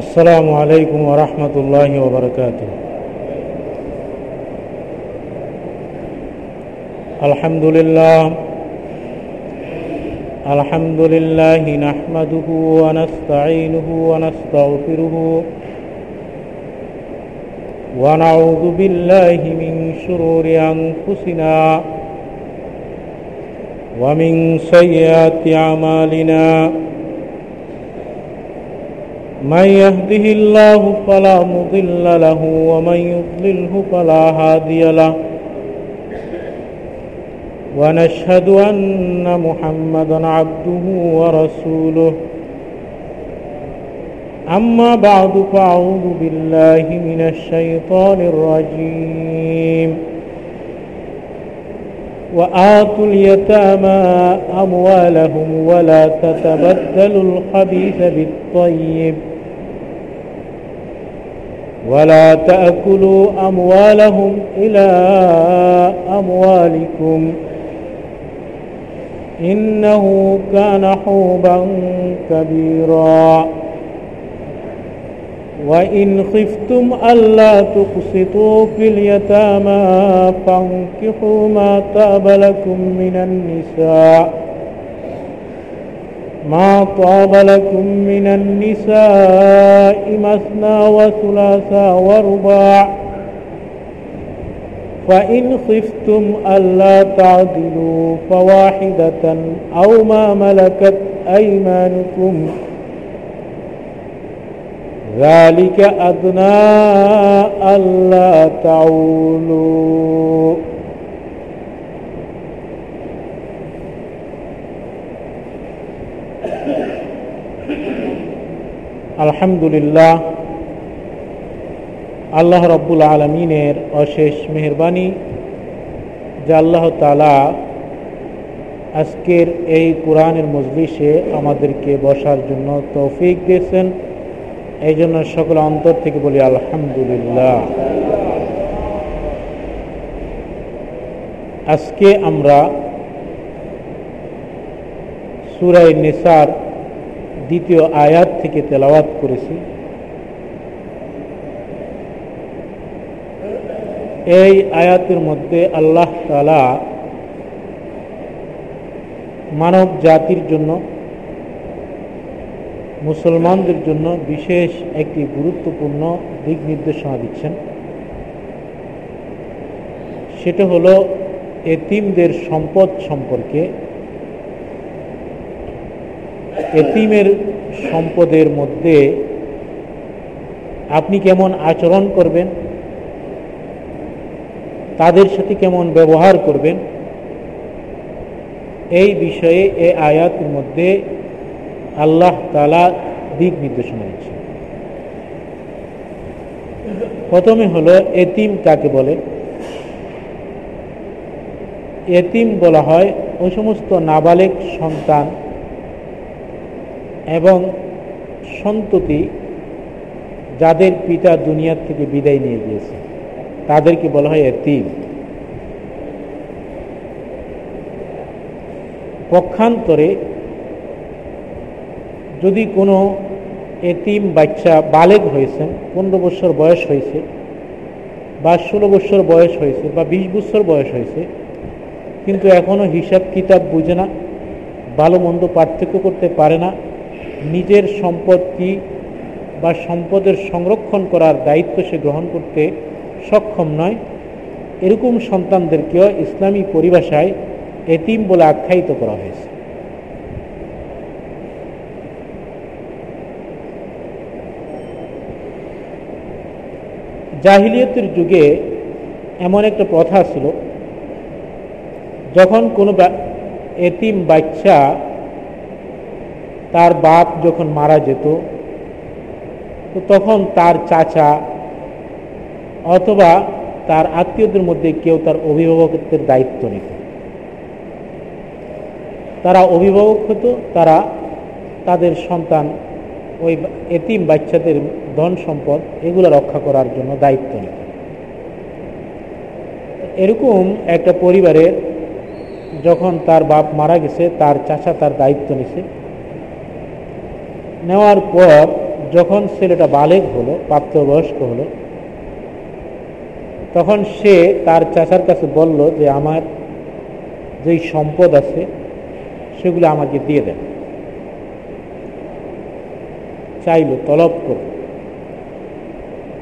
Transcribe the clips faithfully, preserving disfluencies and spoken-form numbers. আসসালামু আলাইকুম ওয়া রাহমাতুল্লাহি ওয়া বারাকাতুহু। আলহামদুলিল্লাহ আলহামদুলিল্লাহি নাহমাদুহু ওয়া نستাইনুহু ওয়া نستাগফিরুহু ওয়া নাউযু বিল্লাহি মিন শুরুরি আনফুসিনা ওয়া মিন সাইয়্যাতি আমালিনা। من يهده الله فلا مضل له ومن يضلله فلا هادي له، ونشهد أن محمدا عبده ورسوله. أما بعد فأعوذ بالله من الشيطان الرجيم. وآتوا اليتامى أموالهم ولا تتبدلوا الخبيث بالطيب ولا تأكلوا أموالهم إلى أموالكم إنه كان حوبا كبيرا. وإن خفتم ألا تقسطوا في اليتامى فانكحوا ما طاب لكم من النساء ما طاب لكم من النساء مثنى وثلاث ورباع، فإن خفتم ألا تعدلوا فواحدة أو ما ملكت أيمانكم ذلك أدنى ألا تعولوا. আলহামদুলিল্লাহ, আল্লাহ রব্বুল আলমিনের অশেষ মেহরবানি যে আল্লাহ তাআলা আজকের এই কোরআনের মজলিসে আমাদেরকে বসার জন্য তৌফিক দিয়েছেন। এই জন্য সকল অন্তর থেকে বলি আলহামদুলিল্লাহ। আজকে আমরা সূরা নিসার দ্বিতীয় আয়াত থেকে তেলাওয়াত করেছি। এই আয়াতের মধ্যে আল্লাহ তাআলা মানব জাতির জন্য, মুসলমানদের জন্য বিশেষ একটি গুরুত্বপূর্ণ দিক নির্দেশনা দিচ্ছেন। সেটা হলো এতিমদের সম্পদ সম্পর্কে। এতিমের সম্পদের মধ্যে আপনি কেমন আচরণ করবেন, তাদের সাথে কেমন ব্যবহার করবেন, এই বিষয়ে এই আয়াতের মধ্যে আল্লাহ তাআলা দিক নির্দেশনা দিচ্ছেন। প্রথমে হলো এতিম কাকে বলে। এতিম বলা হয় ওই সমস্ত নাবালেক সন্তান এবং সন্ততি যাদের পিতা দুনিয়ার থেকে বিদায় নিয়ে গিয়েছে, তাদেরকে বলা হয় এতিম। পক্ষান্তরে যদি কোনো এতিম বাচ্চা বালেগ হয়েছেন, পনেরো বছর বয়স হয়েছে বা ষোলো বছর বয়স হয়েছে বা বিশ বছর বয়স হয়েছে, কিন্তু এখনও হিসাব কিতাব বুঝে না, ভালো মন্দ পার্থক্য করতে পারে না, নিজের সম্পদ কি বা সম্পদের সংরক্ষণ করার দায়িত্ব সে গ্রহণ করতে সক্ষম নয়, এরকম সন্তানদেরকেও ইসলামী পরিভাষায় এতিম বলে আখ্যায়িত করা হয়েছে। জাহিলিয়তের যুগে এমন একটা প্রথা ছিল, যখন কোনো এতিম বাচ্চা, তার বাপ যখন মারা যেত, তো তখন তার চাচা অথবা তার আত্মীয়দের মধ্যে কেউ তার অভিভাবকত্বের দায়িত্ব নিত। তারা অভিভাবক হতো, তারা তাদের সন্তান ওই এতিম বাচ্চাদের ধন সম্পদ এগুলো রক্ষা করার জন্য দায়িত্ব নিত। এরকম একটা পরিবারের যখন তার বাপ মারা গেছে, তার চাচা তার দায়িত্ব নিছে, নেওয়ার পর যখন ছেলেটা বালেগ হলো, প্রাপ্তবয়স্ক হলো, তখন সে তার চাচার কাছে বলল যে আমার যেই সম্পদ আছে সেগুলো আমাকে দিয়ে দেন, চাইল, তলব করল।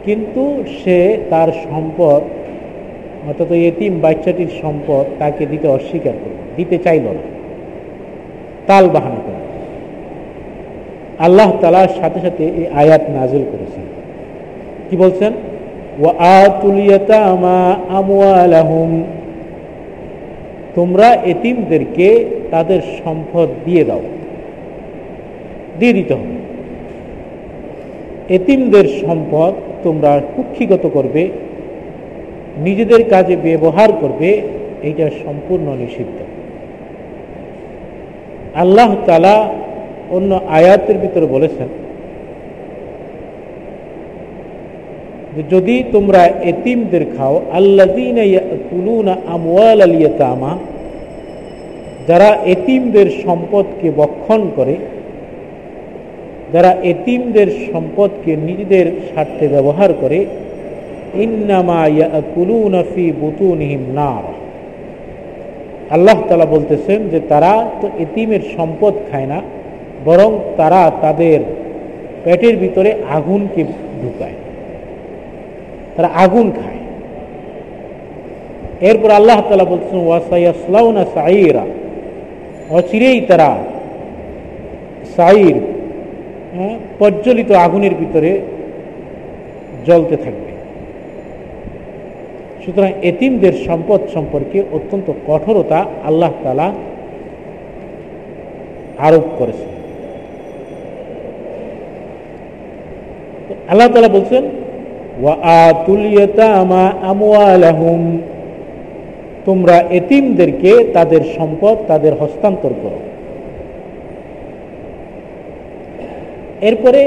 কিন্তু সে তার সম্পদ অর্থাৎ এতিম বাচ্চাটির সম্পদ তাকে দিতে অস্বীকার করল, দিতে চাইল না, তাল বাহানা করল। আল্লাহ তাআলার সাথে সাথে এই আয়াত নাজিল করেছেন। কি বলছেন? ওয়া আতুল ইয়াতামা আমওয়ালাহুম, তোমরা এতিমদেরকে তাদের সম্পদ দিয়ে দাও, দিয়ে দিতে হবে। এতিমদের সম্পদ তোমরা কুক্ষিগত করবে, নিজেদের কাজে ব্যবহার করবে, এইটা সম্পূর্ণ নিষিদ্ধ। আল্লাহ তাআলা অন্য আয়াতের ভিতরে বলেছেন যে যদি তোমরা এতিমদের খাও, আল্লাযীনা ইয়াকুলুনা আমওয়ালাল ইয়াতামা, যারা এতিমদের সম্পদকে ভক্ষণ করে, যারা এতিমদের সম্পদকে নিজেদের স্বার্থে ব্যবহার করে, ইন্নামা ইয়াকুলুনা ফি বুতুনিহিম নার, আল্লাহ তাআলা বলতেছেন যে তারা তো এতিমের সম্পদ খায় না, বরং তারা তাদের পেটের ভিতরে আগুনকে ঢুকায়, তারা আগুন খায়। এরপর আল্লাহ তাআলা বলছেন ওয়াসায়াসলাউনা সাইরা, অচিরেই তারা সাইর প্রজ্বলিত আগুনের ভিতরে জ্বলতে থাকবে। সুতরাং এতিমদের সম্পদ সম্পর্কে অত্যন্ত কঠোরতা আল্লাহ তাআলা আরোপ করেছেন। আল্লাহ তাআলা বলছেন ওয়া আতুল ইয়াতামা আমওয়ালাহুম, তোমরা এতিমদেরকে তাদের সম্পদ, তাদের হস্তান্তর করো। এরপরে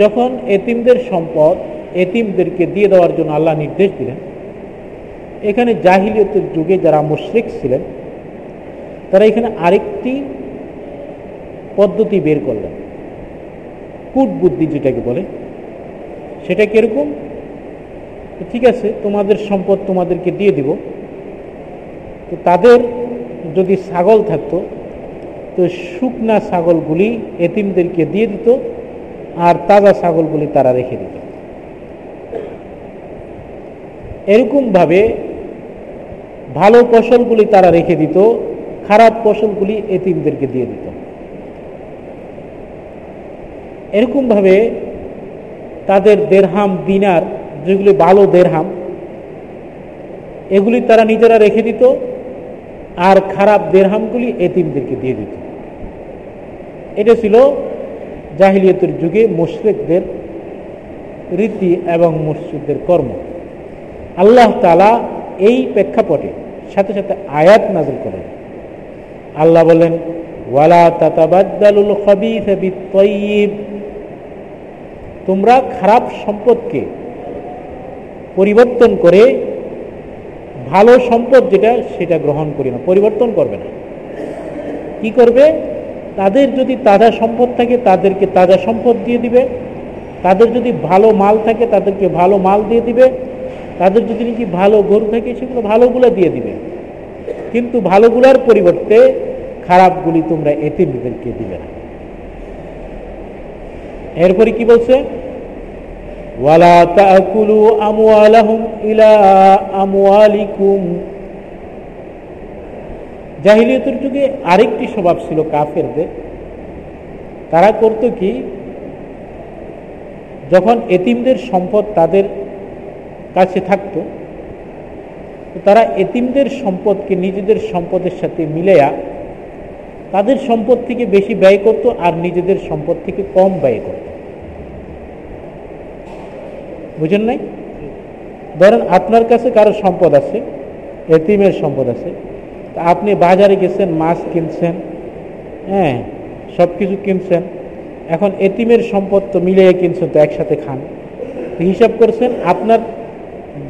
যখন এতিমদের সম্পদ এতিমদেরকে দিয়ে দেওয়ার জন্য আল্লাহ নির্দেশ দিলেন, এখানে জাহিলিয়তের যুগে যারা মুশরিক ছিলেন তারা এখানে আরেকটি পদ্ধতি বের করলেন, কূটবুদ্ধি যেটাকে বলে। সেটা কিরকম? ঠিক আছে, তোমাদের সম্পদ তোমাদেরকে দিয়ে দিব, তো তাদের যদি ছাগল থাকতো তো শুকনা ছাগলগুলি এতিমদেরকে দিয়ে দিত, আর তাজা ছাগলগুলি তারা রেখে দিত। এরকমভাবে ভালো ফসলগুলি তারা রেখে দিত, খারাপ ফসলগুলি এতিমদেরকে দিয়ে দিত। এরকমভাবে তাদের দেরহাম, দিনার, যেগুলি ভালো দেরহাম, এগুলি তারা নিজেরা রেখে দিত, আর খারাপ দেরহামগুলি এতিমদেরকে দিয়ে দিত। এটা ছিল জাহিলিয়াতের যুগে মুশরিকদের রীতি এবং মুশরিকদের কর্ম। আল্লাহ তাআলা এই প্রেক্ষাপটে সাথে সাথে আয়াত নাযিল করেন। আল্লাহ বলেন ওয়ালা তাতাবাদদালুল খাবীসা বিত-তাইয়িব, তোমরা খারাপ সম্পদকে পরিবর্তন করে ভালো সম্পদ যেটা সেটা গ্রহণ করি না, পরিবর্তন করবে না। কি করবে? তাদের যদি তাজা সম্পদ থাকে তাদেরকে তাজা সম্পদ দিয়ে দিবে, তাদের যদি ভালো মাল থাকে তাদেরকে ভালো মাল দিয়ে দিবে, তাদের যদি নাকি ভালো গরু থাকে সেগুলো ভালোগুলো দিয়ে দিবে, কিন্তু ভালোগুলার পরিবর্তে খারাপগুলি তোমরা এতিমদেরকে দিবে না। এরপরে কি বলছে? ওয়ালা তাকুলু আমওয়ালাহুম ইলা আমওয়ালিকুম। জাহিলিয়তের যুগে আরেকটি স্বভাব ছিল কাফেরদের। তারা করত কি, যখন এতিমদের সম্পদ তাদের কাছে থাকত তারা এতিমদের সম্পদকে নিজেদের সম্পদের সাথে মিলাইয়া তাদের সম্পদ থেকে বেশি ব্যয় করত, আর নিজেদের সম্পদ থেকে কম ব্যয় করত। বুঝেন নাই? ধরেন আপনার কাছে কারো সম্পদ আছে, এতিমের সম্পদ আছে, তা আপনি বাজারে গেছেন, মাছ কিনছেন, হ্যাঁ সব কিছু কিনছেন। এখন এতিমের সম্পদ তো মিলিয়ে কিনছেন, তো একসাথে খান, হিসাব করছেন, আপনার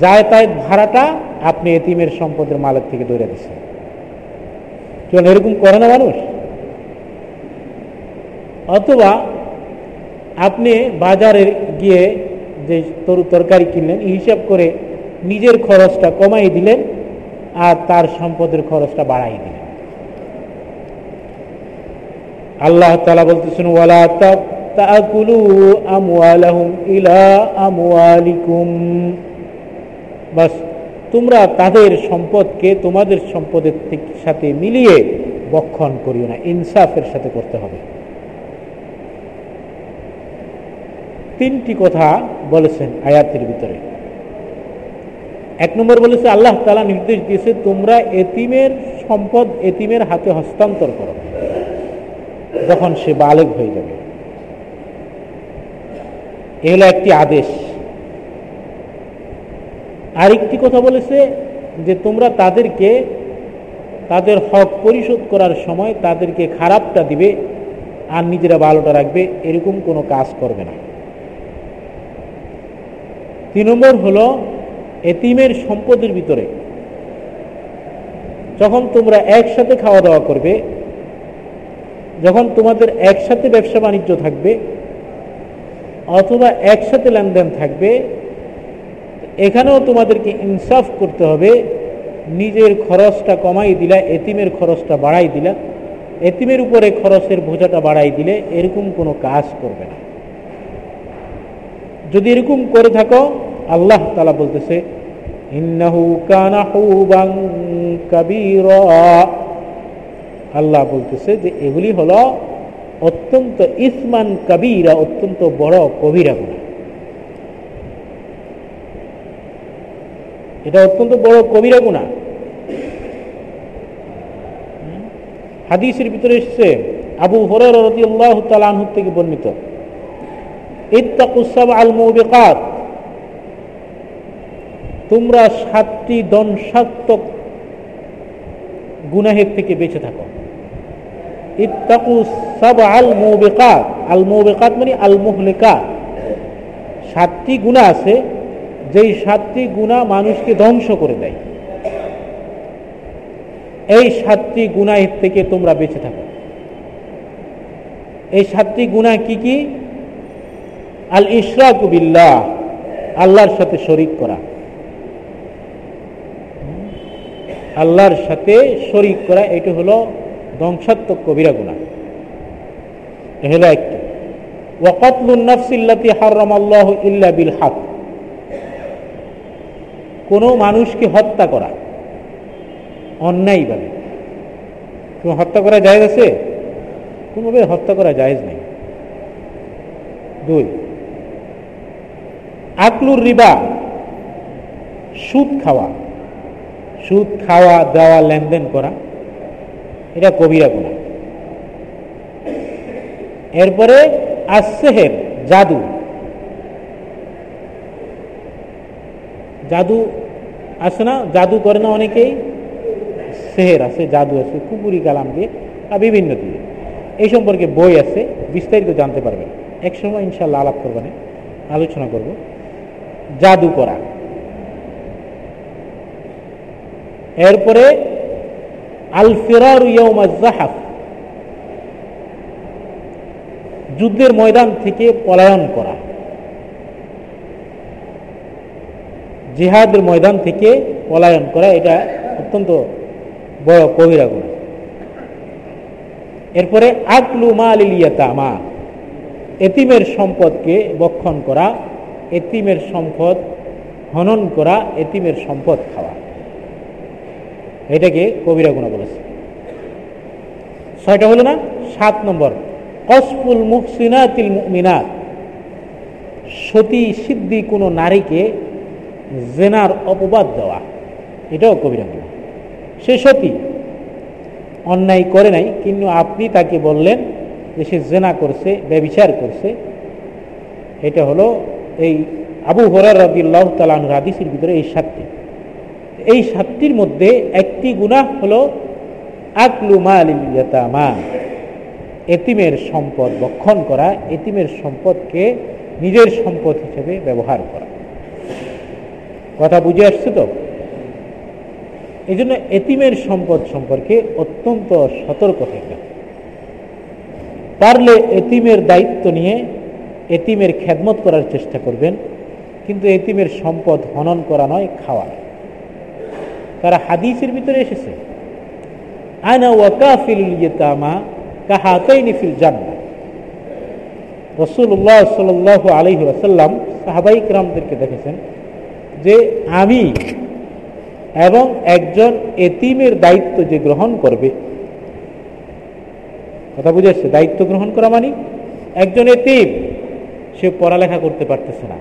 যাতায়াত ভাড়াটা আপনি এতিমের সম্পদের মালিক থেকে ধরে দিচ্ছেন। এরকম করে না মানুষ। অথবা আপনি বাজারে গিয়ে যে তরু তরকারি কিনলেন এই হিসাব করে নিজের খরচটা কমাই দিলেন আর তার সম্পদের খরচটা বাড়াই দিলেন। আল্লাহ তাআলা বলতেছেন ওয়ালা তাকুলু আমওয়ালাহুম ইলা আমওয়ালিকুম, বাস তোমরা তাদের সম্পদকে তোমাদের সম্পদের সাথে মিলিয়ে বক্ষণ করিও না, ইনসাফের সাথে করতে হবে। তিনটি কথা বলেছেন আয়াতের ভিতরে। এক নম্বর বলেছে আল্লাহ তাআলা নির্দেশ দিয়েছে তোমরা এতিমের সম্পদ এতিমের হাতে হস্তান্তর করো যখন সে বালেগ হয়ে যাবে, এ হলো একটি আদেশ। আরেকটি কথা বলেছে যে তোমরা তাদেরকে তাদের হক পরিশোধ করার সময় তাদেরকে খারাপটা দিবে আর নিজেরা ভালোটা রাখবে, এরকম কোনো কাজ করবে না। তিন নম্বর হলো এতিমের সম্পদের ভিতরে যখন তোমরা একসাথে খাওয়া দাওয়া করবে, যখন তোমাদের একসাথে ব্যবসা বাণিজ্য থাকবে অথবা একসাথে লেনদেন থাকবে, এখানেও তোমাদেরকে ইনসাফ করতে হবে। নিজের খরচটা কমাই দিলা, এতিমের খরচটা বাড়াই দিলা, এতিমের উপরে খরচের বোঝাটা বাড়াই দিলে এরকম কোনো কাজ করবে না। যদি এরকম করে থাকো আল্লাহ তাআলা বলতেছে ইন্নাহু কানা হুবান কাবীরা, আল্লাহ বলতেছে যে এগুলি হলো অত্যন্ত ইসমান কাবীরা, অত্যন্ত বড় কবিরা গুনাহ। এটা অত্যন্ত বড় কবিরা গুনাহ। হাদিসের ভিতরে এসেছে আবু হুরায়রা রাদিয়াল্লাহু তাআলা আনহু থেকে বর্ণিত ইত্তাকু সাবআল মুবিকাত, তোমরা সাতটি দংশাত্মক গুনাহের থেকে বেঁচে থাকো। ইত্তাকু সাবআল মুবিকাত, আল মুবিকাত মানে আল মুহলিকাত। সাতটি গুনাহ আছে যেই সাতটি গুনাহ মানুষকে ধ্বংস করে দেয়, এই সাতটি গুনাহের থেকে তোমরা বেঁচে থাকো। এই সাতটি গুনাহ কি কি? আল ইশরাক বিল্লাহ, আল্লাহর সাথে শরীক করা, আল্লাহর সাথে শরীক করা, এটা হলো ধ্বংসাত্মক কবিরা গুনাহ, এটা হলো একটি। ওয়া কাতলুন নাফসিল্লাতি হারামাল্লাহু ইল্লা বিল হক, কোনো মানুষকে হত্যা করা অন্যায়ভাবে। কোনো হত্যা করা জায়েজ আছে? কোনোভাবে হত্যা করা জায়েজ নাই। দুই, আকলুর রিবা, সুদ খাওয়া, সুদ খাওয়া দেওয়া লেনদেন করা, এটা কবিরা গুনাহ। এরপরে আসসেহের, জাদু, জাদু আছে না, জাদু করে না অনেকেই, সেহের আছে, জাদু আছে, কুকুরি কালাম দিয়ে আর বিভিন্ন দিয়ে, এই সম্পর্কে বই আছে, বিস্তারিত জানতে পারবেন এক সময় ইনশাল্লাহ, আলাপ করবেন, আলোচনা করব। জাদু করা, এরপরে আল ফিরারু ইয়াউমা যাহাফ, যুদ্ধের ময়দান থেকে পলায়ন করা, জিহাদের ময়দান থেকে পলায়ন করা, এটা অত্যন্ত বড় কবিরা গুনাহ। এরপরে আকলু মালিল ইয়াতামা, এতিমের সম্পদকে বক্ষণ করা, এতিমের সম্পদ হনন করা, এতিমের সম্পদ খাওয়া, এটাকে কবিরা গুনাহ বলেছে। ছয়টা হলো না। সাত নম্বর কসফুল মুহসিনাতিল মুমিনাত, সতী সিদ্ধি কোনো নারীকে জেনার অপবাদ দেওয়া, এটাও কবিরা গুনাহ। সে সতী, অন্যায় করে নাই, কিন্তু আপনি তাকে বললেন যে সে জেনা করছে, ব্যভিচার করছে, এটা হলো এই আবু হুরায়রা রাদিয়াল্লাহু তাআলা আনহু হাদিসের ভিতরে এই সাতটি। এই সাতটির মধ্যে একটি গুনাহ হলো আকলু মালিল ইয়াতামা, এতিমের সম্পদ ভক্ষণ করা, এতিমের সম্পদকে নিজের সম্পদ হিসেবে ব্যবহার করা। কথা বুঝে আসছে তো? এই জন্য এতিমের সম্পদ সম্পর্কে অত্যন্ত সতর্ক থাকবে। পারলে এতিমের দায়িত্ব নিয়ে এতিমের খেদমত করার চেষ্টা করবেন, কিন্তু এতিমের সম্পদ হনন করা নয়, খাওয়া। তারা হাদিসের ভিতরে এসেছে আনা ওয়াকাফিল ইয়াতামা কাহাতাইনি ফিল জান্নাহ। রাসূলুল্লাহ সাল্লাল্লাহু আলাইহি ওয়াসাল্লাম সাহাবায়ে কিরামদেরকে দেখেছেন যে আমি এবং একজন এতিমের দায়িত্ব যে গ্রহণ করবে, কথা বুঝে আসছে? দায়িত্ব গ্রহণ করা মানে একজন এতিম, সে পড়ালেখা করতে পারতেছে না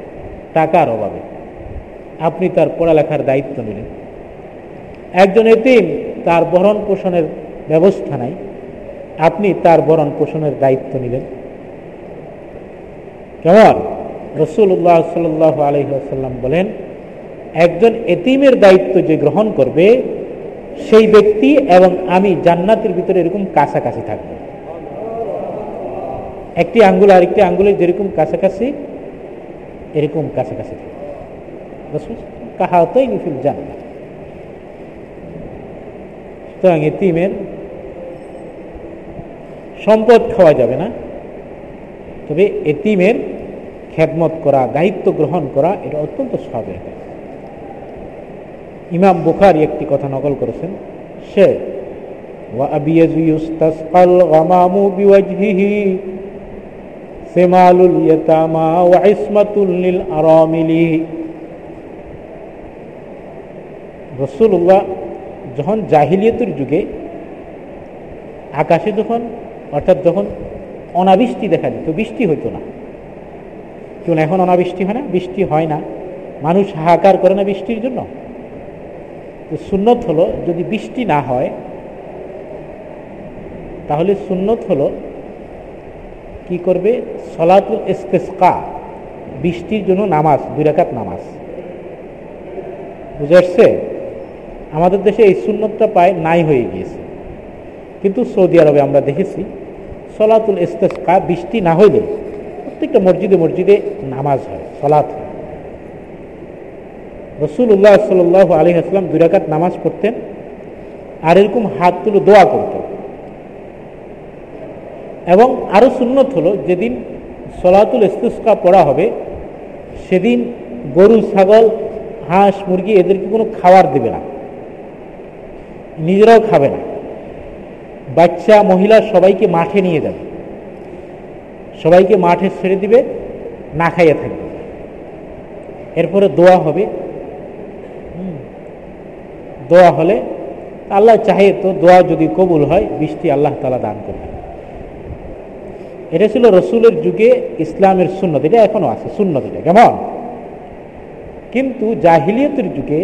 টাকার অভাবে, আপনি তার পড়ালেখার দায়িত্ব নিলেন। একজন এতিম, তার ভরণ পোষণের ব্যবস্থা নাই, আপনি তার ভরণ পোষণের দায়িত্ব নিলেন। কেমন? রাসূলুল্লাহ সাল্লাল্লাহু আলাইহি ওয়াসাল্লাম বলেন একজন এতিমের দায়িত্ব যে গ্রহণ করবে সেই ব্যক্তি এবং আমি জান্নাতের ভিতরে এরকম কাছাকাছি থাকবো, একটি আঙ্গুল আরেকটি আঙ্গুলের যেরকম কাছাকাছি এরকম কাছাকাছি থাকবে। রাসূল কাহাতাইনি ফিল জান্নাহ। সুতরাং এতিমের সম্পদ খাওয়া যাবে না, তবে এতিমের খেদমত করা, দায়িত্ব গ্রহণ করা এটা অত্যন্ত সওয়াবের কাজ। ইমাম বুখারী একটি কথা নকল করেছেন, সে ওয়া আবিয়াযু ইস্তাসকাল গামামু বিওয়াজহিহি সিমালুল ইয়াতামা ওয়া ইসমাতুল লিল আরামিলি। রাসূলুল্লাহ যখন জাহিলিয়াতের যুগে আকাশে যখন অর্থাৎ যখন অনাবৃষ্টি দেখা যেত, বৃষ্টি হইতো না, কেন এখন অনাবৃষ্টি হয় না, বৃষ্টি হয় না, মানুষ হাহাকার করে না বৃষ্টির জন্য। তো সুন্নত হলো, যদি বৃষ্টি না হয় তাহলে সুন্নত হলো কি করবে, সলাতুল ইস্তিসকা, বৃষ্টির জন্য নামাজ, দুই রাকাত নামাজ। বুঝে আসছে? আমাদের দেশে এই সুন্নতটা প্রায় নাই হয়ে গিয়েছে, কিন্তু সৌদি আরবে আমরা দেখেছি সলাতুল ইস্তিসকা বৃষ্টি না হইলে প্রত্যেকটা মসজিদে মসজিদে নামাজ হয়, সলাত হয়। রাসূলুল্লাহ সাল্লাল্লাহু আলাইহি ওয়াসাল্লাম দুই রাকাত নামাজ পড়তেন আর এরকম হাত তুলে দোয়া করতেন। এবং আরও সুন্নত হলো, যেদিন সলাতুল ইস্তিসকা পড়া হবে সেদিন গরু, ছাগল, হাঁস, মুরগি এদেরকে কোনো খাবার দেবে না, নিজেরাও খাবে না। বাচ্চা, মহিলা সবাইকে মাঠে নিয়ে যাবে, সবাইকে মাঠে ছেড়ে দিবে, না খাইয়া থাকবে। এরপরে দোয়া হবে, দোয়া হলে আল্লাহ চাহে তো দোয়া যদি কবুল হয় বৃষ্টি আল্লাহ তাআলা দান করবে। এটা ছিল রাসূলের যুগে ইসলামের সুন্নত, এটা এখনো আছে সুন্নত, এটা কেমন। কিন্তু জাহিলিয়াতের যুগে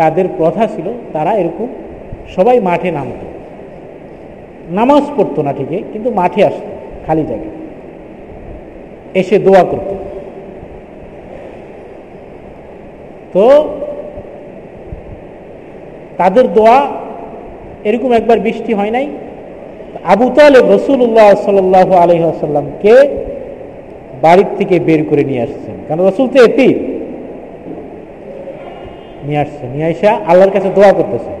তাদের প্রথা ছিল, তারা এরকম সবাই মাঠে নামত, নামাজ পড়তো না ঠিকই কিন্তু মাঠে আসতো, খালি জায়গায় এসে দোয়া করত। তো তাদের দোয়া এরকম, একবার বৃষ্টি হয় নাই, আবু তালেব রাসূলুল্লাহ সাল্লাল্লাহু আলাইহি ওয়াসাল্লামকে বাড়ির থেকে বের করে নিয়ে আসছেন, কারণ রাসূল তো এতি নিয়ে আসছেন, নিয়ে এসে আল্লাহর কাছে দোয়া করতেছে।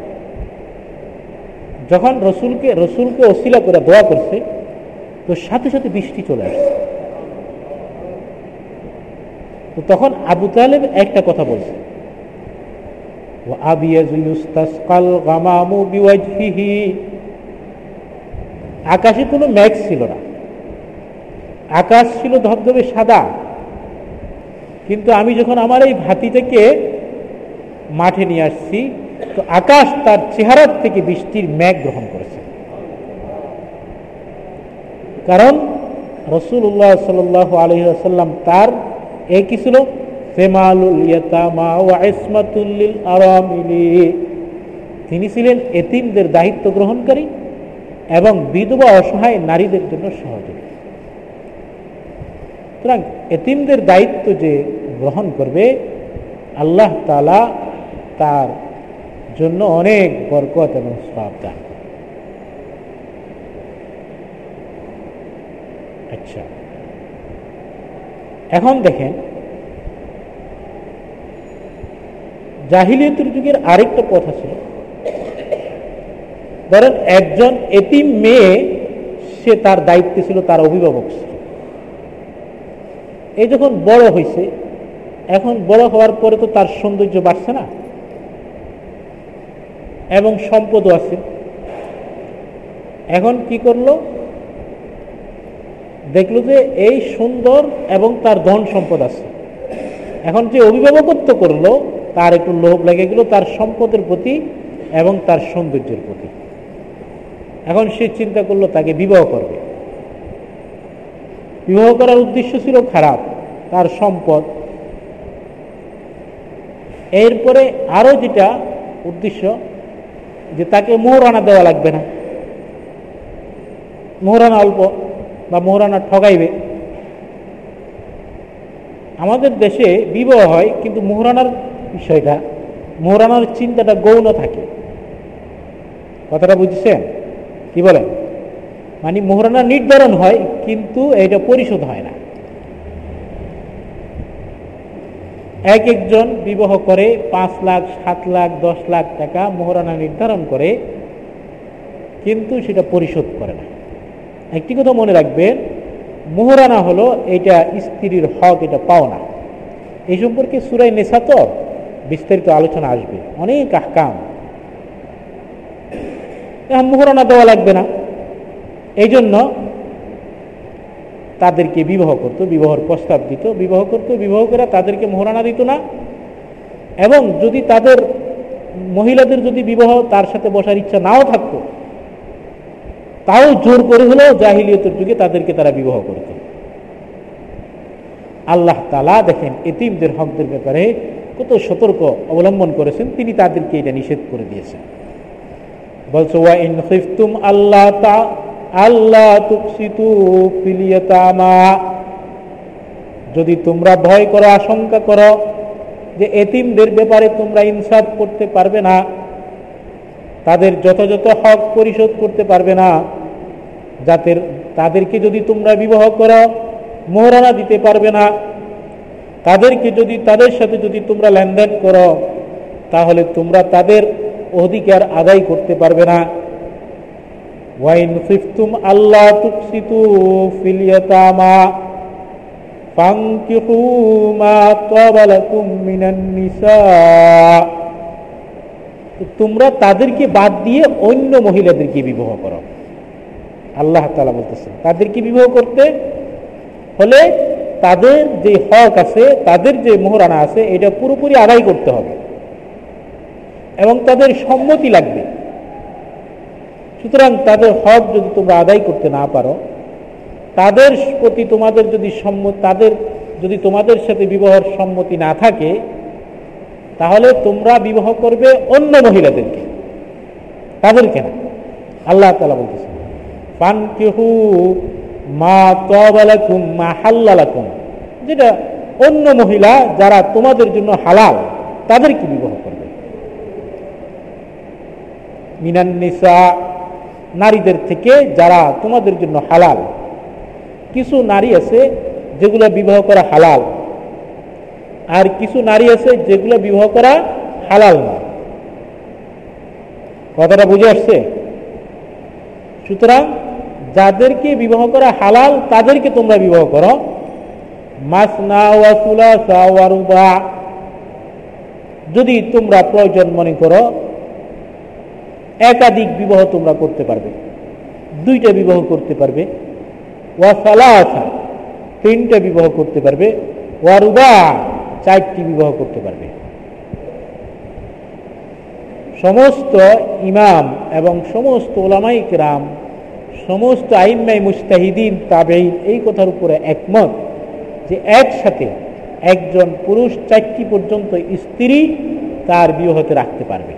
যখন রসুলকে রসুলকে ওসিলা করে দোয়া করছে তো সাথে সাথে বৃষ্টি চলে আসছে। তো তখন আবু তালেব একটা কথা বলছে, আকাশে কোনো মেঘ ছিল না, আকাশ ছিল ধবধবে সাদা, কিন্তু আমি যখন আমার এই ভাতিটাকে মাঠে নিয়ে আসছি তো আকাশ তার চেহারার থেকে বৃষ্টির মেঘ গ্রহণ করেছে। কারণ রাসূলুল্লাহ সাল্লাল্লাহু আলাইহি ওয়াসাল্লাম তার এই কি ছিল, ফিমালুল ইয়াতামা ওয়া ইসমাতুল লিল আরামিলি, তিনি ছিলেন এতিমদের দায়িত্ব গ্রহণকারী এবং বিধবা অসহায় নারীদের জন্য সহযোগী। সুতরাং এতিমদের দায়িত্ব যে গ্রহণ করবে আল্লাহ তাআলা তার জন্য অনেক বরকত এবং সওয়াব দান। আচ্ছা, এখন দেখেন জাহিলিয়াতের যুগের আরেকটা কথা ছিল, ধরেন একজন এতিম মেয়ে, সে তার দায়িত্ব ছিল, তার অভিভাবক ছিল, এই যখন বড় হয়েছে, এখন বড় হওয়ার পরে তো তার সৌন্দর্য বাড়ছে না, এবং সম্পদও আছে। এখন কি করলো, দেখলো যে এই সুন্দর এবং তার ধন সম্পদ আছে। এখন যে অভিভাবকত্ব করলো তার একটু লোভ লেগে গেল তার সম্পদের প্রতি এবং তার সৌন্দর্যের প্রতি। এখন সে চিন্তা করলো তাকে বিবাহ করবে। বিবাহ করার উদ্দেশ্য ছিল খারাপ, তার সম্পদ। এরপরে আরো যেটা উদ্দেশ্য, যে তাকে মোহরানা দেওয়া লাগবে না, মোহরানা অল্প বা মোহরানা ঠগাইবে। আমাদের দেশে বিবাহ হয় কিন্তু মোহরানার বিষয়টা, মোহরানার চিন্তাটা গৌণ থাকে। কথাটা বুঝছেন? কি বলেন? মানে মোহরানা নির্ধারণ হয় কিন্তু এটা পরিশোধ হয় না। এক একজন বিবাহ করে পাঁচ লাখ সাত লাখ দশ লাখ টাকা মোহরানা নির্ধারণ করে, কিন্তু সেটা পরিশোধ করে না। একটি কথা মনে রাখবেন, মোহরানা হলো এটা স্ত্রীর হক, এটা পাওনা। এই সম্পর্কে সূরা নিসা তো বিস্তারিত আলোচনা আসবে, অনেক আহকাম। মোহরানা দেওয়া লাগবে না, এই জন্য তাদেরকে বিবাহ করত, বিবাহর প্রস্তাব দিত, বিবাহ করত, বিবাহ করে তাদেরকে মোহরানা দিত না। এবং যদি তাদের মহিলাদের যদি বিবাহ তার সাথে বসার ইচ্ছা নাও থাকত, তাও জোর করে হলেও জাহিলিয়তের যুগে তাদেরকে তারা বিবাহ করত। আল্লাহ তাআলা দেখেন এতিমদের হকদের ব্যাপারে কত সতর্ক অবলম্বন করেছেন, তিনি তাদেরকে এটা নিষেধ করে দিয়েছেন। বলছে ওয়া ইন খিফতুম আল্লাহ তা আল্লাহ তুকসিতু ফিল ইয়াতামা, যদি তোমরা ভয় করো, আশঙ্কা করো যে এতিমদের ব্যাপারে তোমরা ইনসাফ করতে পারবে না, তাদের যথাযথ হক পরিশোধ করতে পারবে না, যাতে তাদেরকে যদি তোমরা বিবাহ করো মোহরানা দিতে পারবে না, তাদেরকে যদি তাদের সাথে যদি তোমরা লেনদেন করো, তাহলে তোমরা তাদের অধিকার আদায় করতে পারবে না। ওয়াইন খিফতুম আল্লা তুকসিতু ফিল ইয়াতামা ফানকিহু মা তাবা লাকুম মিনান নিসা, তোমরা তাদেরকে বাদ দিয়ে অন্য মহিলাদেরকে বিবাহ করো। আল্লাহ তাআলা বলতেছেন তাদেরকে বিবাহ করতে হলে তাদের যে হক আছে, তাদের যে মোহরানা আছে, এটা পুরোপুরি আদায় করতে হবে এবং তাদের সম্মতি লাগবে। সুতরাং তাদের হক যদি তোমরা আদায় করতে না পারো, তাদের প্রতি তোমাদের যদি সম্মতি, তাদের যদি তোমাদের সাথে বিবাহের সম্মতি না থাকে, তাহলে তোমরা বিবাহ করবে অন্য মহিলাদেরকে, তাদেরকে না। আল্লাহ তাআলা বলতেছেন ফানকিহু মা তাবা লাকুম মা হাল্লা লাকুম, যেটা অন্য মহিলা যারা তোমাদের জন্য হালাল, তাদেরকে বিবাহ করবে। মিনান নিসা, নারীদের থেকে যারা তোমাদের জন্য হালাল। কিছু নারী আছে যেগুলো বিবাহ করা হালাল, আর কিছু নারী আছে যেগুলো বিবাহ করা হালাল না। কথাটা বুঝে আসছে? সুতরাং যাদেরকে বিবাহ করা হালাল তাদেরকে তোমরা বিবাহ করো। মাসনা ওয়া সুলাসা ওয়া রুবা, যদি তোমরা প্রয়োজন মনে করো একাধিক বিবাহ তোমরা করতে পারবে, দুইটা বিবাহ করতে পারবে। ওয়া সালাসা, তিনটা বিবাহ করতে পারবে। ওয়া রুবা, চারটি বিবাহ করতে পারবে। সমস্ত ইমাম এবং সমস্ত ওলামায়ে কেরাম, সমস্ত আইম্মায়ে মুজতাহিদিন, তাবেঈন এই কথার উপরে একমত যে একসাথে একজন পুরুষ চারটি পর্যন্ত স্ত্রী তার বিবাহতে রাখতে পারবে।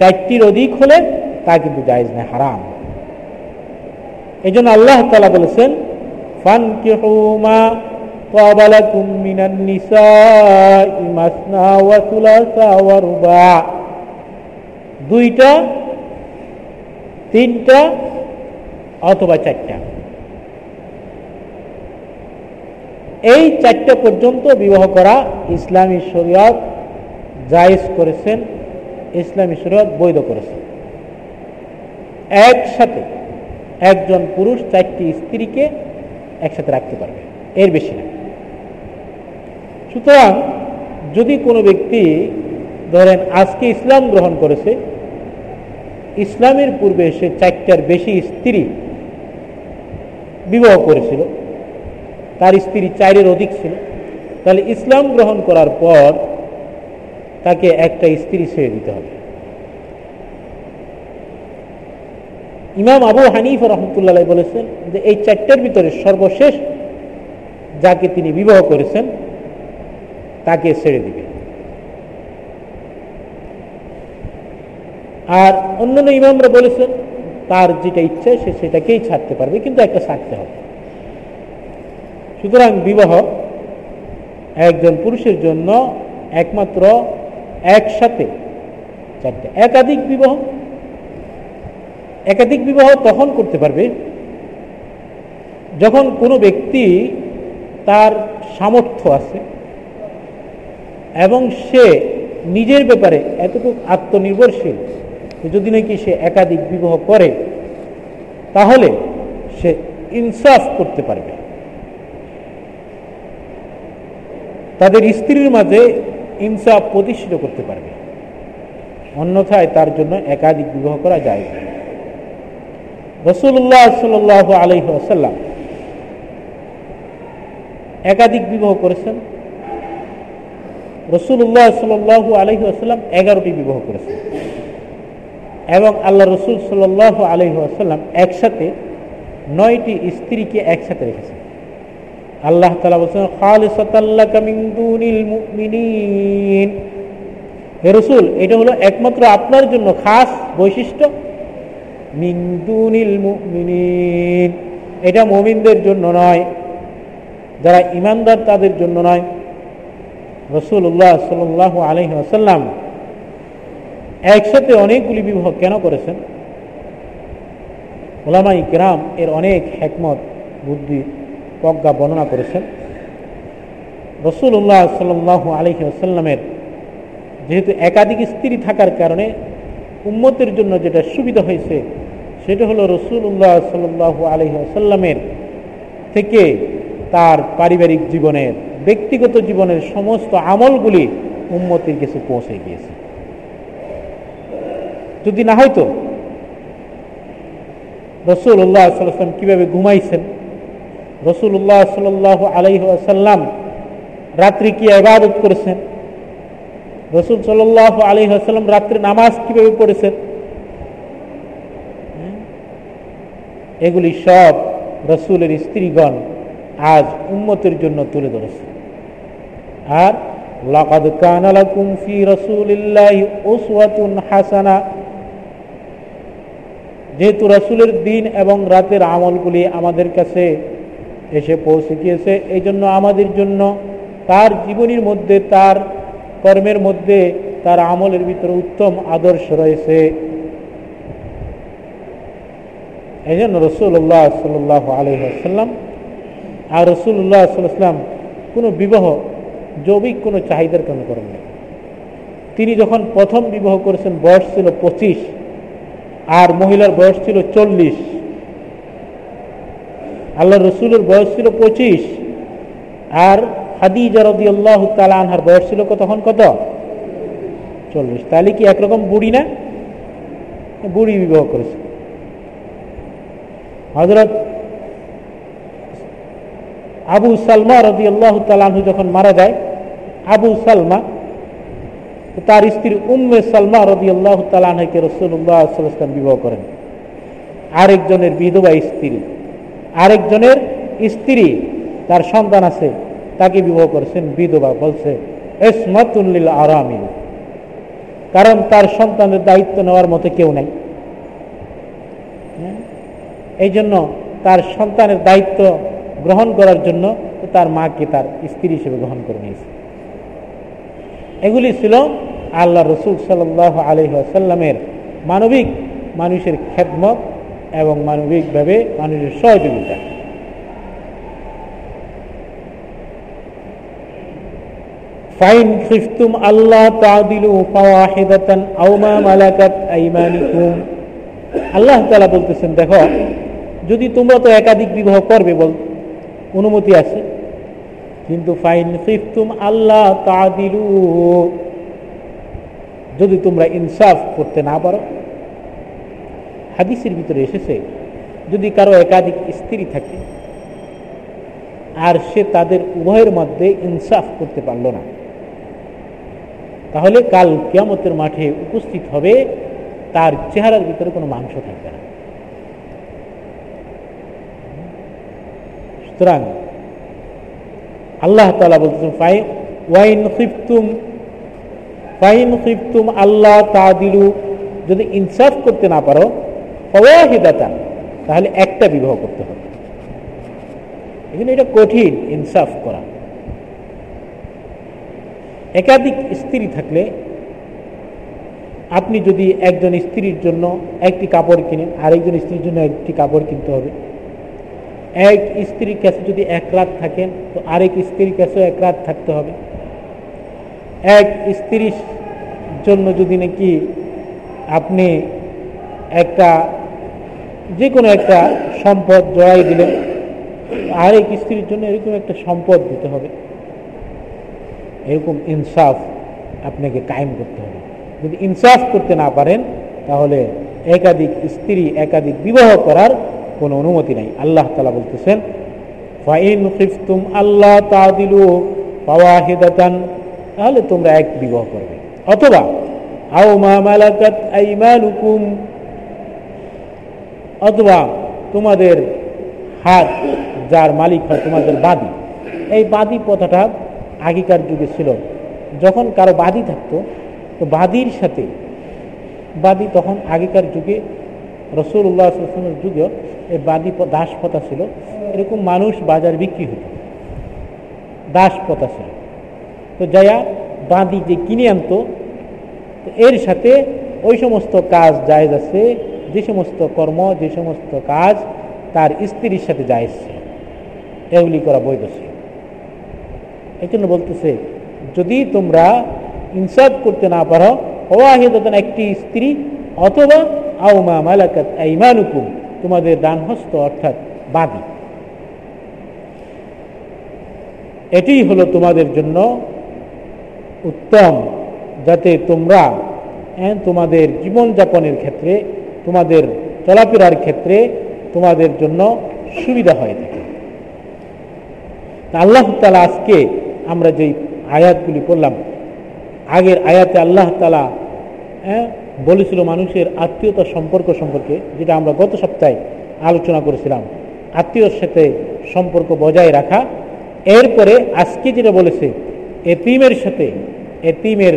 চারটির অধিক হলে তা কিন্তু জায়েজ না, হারাম। এই জন্য আল্লাহ তাআলা বলেছেন ফানকিহু মা তাবা লাকুম মিনান নিসাঈ মাসনা ওয়া সুলাসা ওয়া রুবা, দুইটা, তিনটা অথবা চারটা, এই চারটা পর্যন্ত বিবাহ করা ইসলামী শরীয়ত জায়েজ করেছেন, ইসলামী শরীয়ত বৈধ করেছেন। একসাথে একজন পুরুষ চারটি স্ত্রীকে একসাথে রাখতে পারবে। এর বেশি না। সুতরাং যদি কোনো ব্যক্তি ধরেন আজকে ইসলাম গ্রহণ করেছে, ইসলামের পূর্বে সে চারটার বেশি স্ত্রী বিবাহ করেছিল, তার স্ত্রী চারের অধিক ছিল, তাহলে ইসলাম গ্রহণ করার পর তাকে একটা স্ত্রী ছেড়ে দিতে হবে। ইমাম আবু হানিফা রহমতুল্লাহ বলেছেন যে এই চারটার ভিতরে সর্বশেষ যাকে তিনি বিবাহ করেছেন তাকে ছেড়ে দিবে। আর অন্যান্য ইমামরা বলেছেন তার যেটা ইচ্ছে সে সেটাকেই ছাড়তে পারবে, কিন্তু একটা ছাড়তে হবে। সুতরাং বিবাহ একজন পুরুষের জন্য একমাত্র একসাথে চারটে, একাধিক বিবাহ একাধিক বিবাহ তখন করতে পারবে যখন কোনো ব্যক্তি তার সামর্থ্য আছে এবং সে নিজের ব্যাপারে এতটুকু আত্মনির্ভরশীল, যদি নাকি সে একাধিক বিবাহ করে তাহলে সে ইনসাফ করতে পারবে। তাদের স্ত্রীর মাঝে ইনসাফ প্রতিষ্ঠিত করতে পারবে, অন্যথায় তার জন্য একাধিক বিবাহ করা যায়। রাসূলুল্লাহ সাল্লাল্লাহু আলাইহি ওয়াসাল্লাম একাধিক বিবাহ করেছেন। রাসূলুল্লাহ সাল্লাল্লাহু আলাইহি ওয়াসাল্লাম এগারোটি বিবাহ করেছেন এবং আল্লাহ রাসূল সাল্লাল্লাহু আলাইহি ওয়াসাল্লাম একসাথে নয়টি স্ত্রীকে একসাথে রেখেছেন। আল্লাহ তাআলা বলেন, খালিসাতাল লাকা মিন দুনিল মুমিনিন, হে রাসূল এটা হলো একমাত্র আপনার জন্য খাস বৈশিষ্ট্য। মিন দুনিল মুমিনিন, এটা মুমিনদের জন্য নয়, যারা ইমানদার তাদের জন্য নয়। রাসূলুল্লাহ সাল্লাল্লাহু আলাইহি ওয়াসাল্লাম একসাথে অনেকগুলি বিবাহ কেন করেছেন? উলামায়ে কিরাম এর অনেক হিকমত, বুদ্ধি, প্রজ্ঞা বর্ণনা করেছেন। রাসূলুল্লাহ সাল্লাল্লাহু আলাইহি ওয়াসাল্লামের যেহেতু একাধিক স্ত্রী থাকার কারণে উম্মতের জন্য যেটা সুবিধা হয়েছে সেটা হলো রাসূলুল্লাহ সাল্লাল্লাহু আলাইহি ওয়াসাল্লামের থেকে তার পারিবারিক জীবনের, ব্যক্তিগত জীবনের সমস্ত আমলগুলি উম্মতের কাছে পৌঁছে গিয়েছে। যদি না হয়তো রাসূলুল্লাহ সাল্লাল্লাহু আলাইহি ওয়াসাল্লাম কিভাবে ঘুমাইছেন, রাসূলুল্লাহ সাল্লাল্লাহু আলাইহি ওয়াসাল্লাম রাত্রি কি ইবাদত করেছেন, রাসূল সাল্লাল্লাহু আলাইহি ওয়াসাল্লাম রাত্রে নামাজ কিভাবে পড়েছেন, এগুলি সব রাসূলের স্ত্রীগণ আজ উম্মতের জন্য তুলে ধরেছে। আর লাকাদ কানা লাকুম ফি রাসূলিল্লাহি উসওয়াতুন হাসানা, যেহেতু রাসূলের দিন এবং রাতের আমলগুলি আমাদের কাছে এসে পৌঁছে গিয়েছে, এই জন্য আমাদের জন্য তার জীবনীর মধ্যে, তার কর্মের মধ্যে, তার আমলের ভিতরে উত্তম আদর্শ রয়েছে। এই জন্য রাসূলুল্লাহ সাল্লাল্লাহু আলাইহি ওয়াসাল্লাম আর রাসূলুল্লাহ সাল্লাল্লাহু আলাইহি ওয়াসাল্লাম কোনো বিবাহ জৈবিক কোনো চাহিদার কারণে করেন না। তিনি যখন প্রথম বিবাহ করেছেন বয়স ছিল পঁচিশ আর মহিলার বয়স ছিল চল্লিশ। আল্লাহ রসুলের বয়স ছিল পঁচিশ আর খাদিজা রাদিয়াল্লাহু তাআলা আনহার বয়স ছিল তখন কত? চল্লিশ। তাহলে কি একরকম বুড়ি না? বুড়ি বিবাহ করেছে। হযরত আবু সালমা রাদিয়াল্লাহু তাআলা আনহু যখন মারা যায়, আবু সালমা তার স্ত্রী উম্মে সালমা রাদিয়াল্লাহু তাআলা আনহাকে রাসূলুল্লাহ সাল্লাল্লাহু আলাইহি ওয়াসাল্লাম বিবাহ করেন। আরেকজনের বিধবা স্ত্রী, আরেকজনের স্ত্রী, তার সন্তান আছে, তাকে বিবাহ করেছেন। বিধবা বলছে ইসমাতুন লিল আরামিল, কারণ তার সন্তানের দায়িত্ব নেওয়ার মতো কেউ নাই। এই জন্য তার সন্তানের দায়িত্ব গ্রহণ করার জন্য তার মাকে তার স্ত্রী হিসেবে গ্রহণ করে নিয়েছে। এগুলি ছিল আল্লাহ রসুল সাল্লাল্লাহু আলাইহি ওয়াসাল্লামের মানবিক মানুষের খেদমত এবং মানবিকভাবে মানুষের সহযোগিতা। ফাইন খিফতুম আল্লাহ তাআদিলু ফাওয়াহিদাতান আও মা মালাকাত আইমানুকুম, আল্লাহ তাআলা বলতেছেন দেখো যদি তোমরা তো একাধিক বিবাহ করবে, বল অনুমতি আছে, কিন্তু ফাইন খিফতুম আল্লাহ তাআদিলু, যদি তোমরা ইনসাফ করতে না পারো। হাদিসের ভিতরে এসেছে যদি কারো একাধিক স্ত্রী থাকে আর সে তাদের উভয়ের মধ্যে ইনসাফ করতে পারল না, তাহলে কাল কিয়ামতের মাঠে উপস্থিত হবে তার চেহারার ভিতরে কোনো মাংস থাকবে না। সুতরাং আল্লাহ তাআলা বলতেছেন ফাইন ওয়াইন খিফতুম ফাইন খিফতুম আল্লাহ তাআদিলু, যদি ইনসাফ করতে না পারো ফাওয়াহিদাতান, তাহলে একটা বিবাহ করতে হবে। এখানে এটা কঠিন ইনসাফ করা। একাধিক স্ত্রী থাকলে আপনি যদি একজন স্ত্রীর জন্য একটি কাপড় কিনেন আরেকজন স্ত্রীর জন্য একটি কাপড় কিনতে হবে, এক স্ত্রীর কাছে যদি এক রাত থাকেন তো আরেক স্ত্রীর কাছেও এক রাত থাকতে হবে, এক স্ত্রীর জন্য যদি নাকি আপনি একটা যে কোনো একটা সম্পদ জড়াই দিলেন আরেক স্ত্রীর জন্য এরকম একটা সম্পদ দিতে হবে। এরকম ইনসাফ আপনাকে কায়েম করতে হবে। যদি ইনসাফ করতে না পারেন তাহলে একাধিক স্ত্রী একাধিক বিবাহ করার কোনো অনুমতি নাই। আল্লাহ তাআলা বলতেছেন ফাইন খিফতুম আল্লাহ তাআদিলু ফাওয়াহিদাতান, তাহলে তোমরা এক বিবাহ করবে, অথবা আও মা মালাকাত আইমানুকুম, অথবা তোমাদের হাত যার মালিক হয় তোমাদের বাদী। এই বাদী কথাটা আগেকার যুগে ছিল, যখন কারো বাদী থাকতো তো বাদীর সাথে বাদী, তখন আগেকার যুগে রাসূলুল্লাহ সাল্লাল্লাহু আলাইহি ওয়াসাল্লামের যুগেও এই বাদী দাস প্রথা ছিল। এরকম মানুষ বাজার বিক্রি হতো, দাস প্রথা ছিল, তো যায়া বাদী যে কিনে আনতো তো এর সাথে ওই সমস্ত কাজ জায়েজ আছে, যে সমস্ত কর্ম যে সমস্ত কাজ তার স্ত্রীর সাথে জায়েজ ছিল, এগুলি করা বৈধ ছিল। এই জন্য বলতেছে যদি তোমরা ইনসাফ করতে না পারো ওয়াহিদাতান, একটি স্ত্রী, অথবা আও মা মালাকাত আইমানুকুম, তোমাদের ডানহস্ত অর্থাৎ বাদী, এটিই হলো তোমাদের জন্য উত্তম, যাতে তোমরা তোমাদের জীবনযাপনের ক্ষেত্রে তোমাদের চলাফেরার ক্ষেত্রে তোমাদের জন্য সুবিধা হয়ে থাকে। আল্লাহ তাআলা আজকে আমরা যেই আয়াতগুলি পড়লাম, আগের আয়াতে আল্লাহ তাআলা বলেছিল মানুষের আত্মীয়তা সম্পর্ক সম্পর্কে, যেটা আমরা গত সপ্তাহে আলোচনা করেছিলাম, আত্মীয়র সাথে সম্পর্ক বজায় রাখা। এরপরে আজকে যেটা বলেছে এতিমের সাথে এতিমের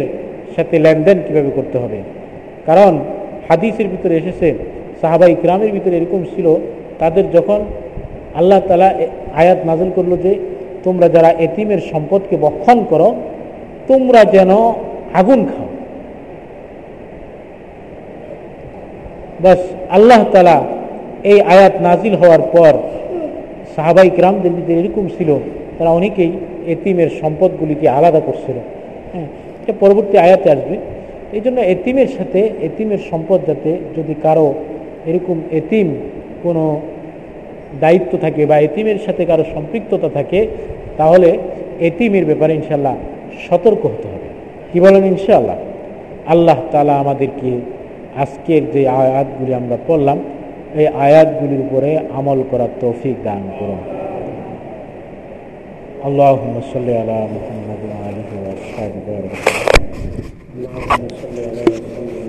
সাথে লেনদেন কীভাবে করতে হবে, কারণ হাদিসের ভিতরে এসেছে সাহাবা ইকরামের ভিতরে এরকম ছিল, তাদের যখন আল্লাহ তাআলা আয়াত নাযিল করলো যে তোমরা যারা এতিমের সম্পদকে বক্ষণ করো তোমরা যেন আগুন খাও, বাস আল্লাহ তাআলা এই আয়াত নাযিল হওয়ার পর সাহাবা ইকরামদের ভিতরে এরকম ছিল তারা অনেকেই এতিমের সম্পদগুলিকে আলাদা করছিল। হ্যাঁ, এটা পরবর্তী আয়াতে আসবে। এই জন্য এতিমের সাথে এতিমের সম্পদ, যাতে যদি কারো এরকম এতিম কোনো দায়িত্ব থাকে বা এতিমের সাথে কারো সম্পৃক্ততা থাকে তাহলে এতিমের ব্যাপারে ইনশাআল্লাহ সতর্ক হতে হবে। কী বলেন ইনশাআল্লাহ? আল্লাহ তাআলা আমাদেরকে আজকের যে আয়াতগুলি আমরা পড়লাম এই আয়াতগুলির উপরে আমল করার তৌফিক দান করুন। আল্লাহুম্মা সাল্লি আলা মুহাম্মাদিন ওয়া আলিহি ওয়া আসহাবিহি ওয়া বারাকাতুহু।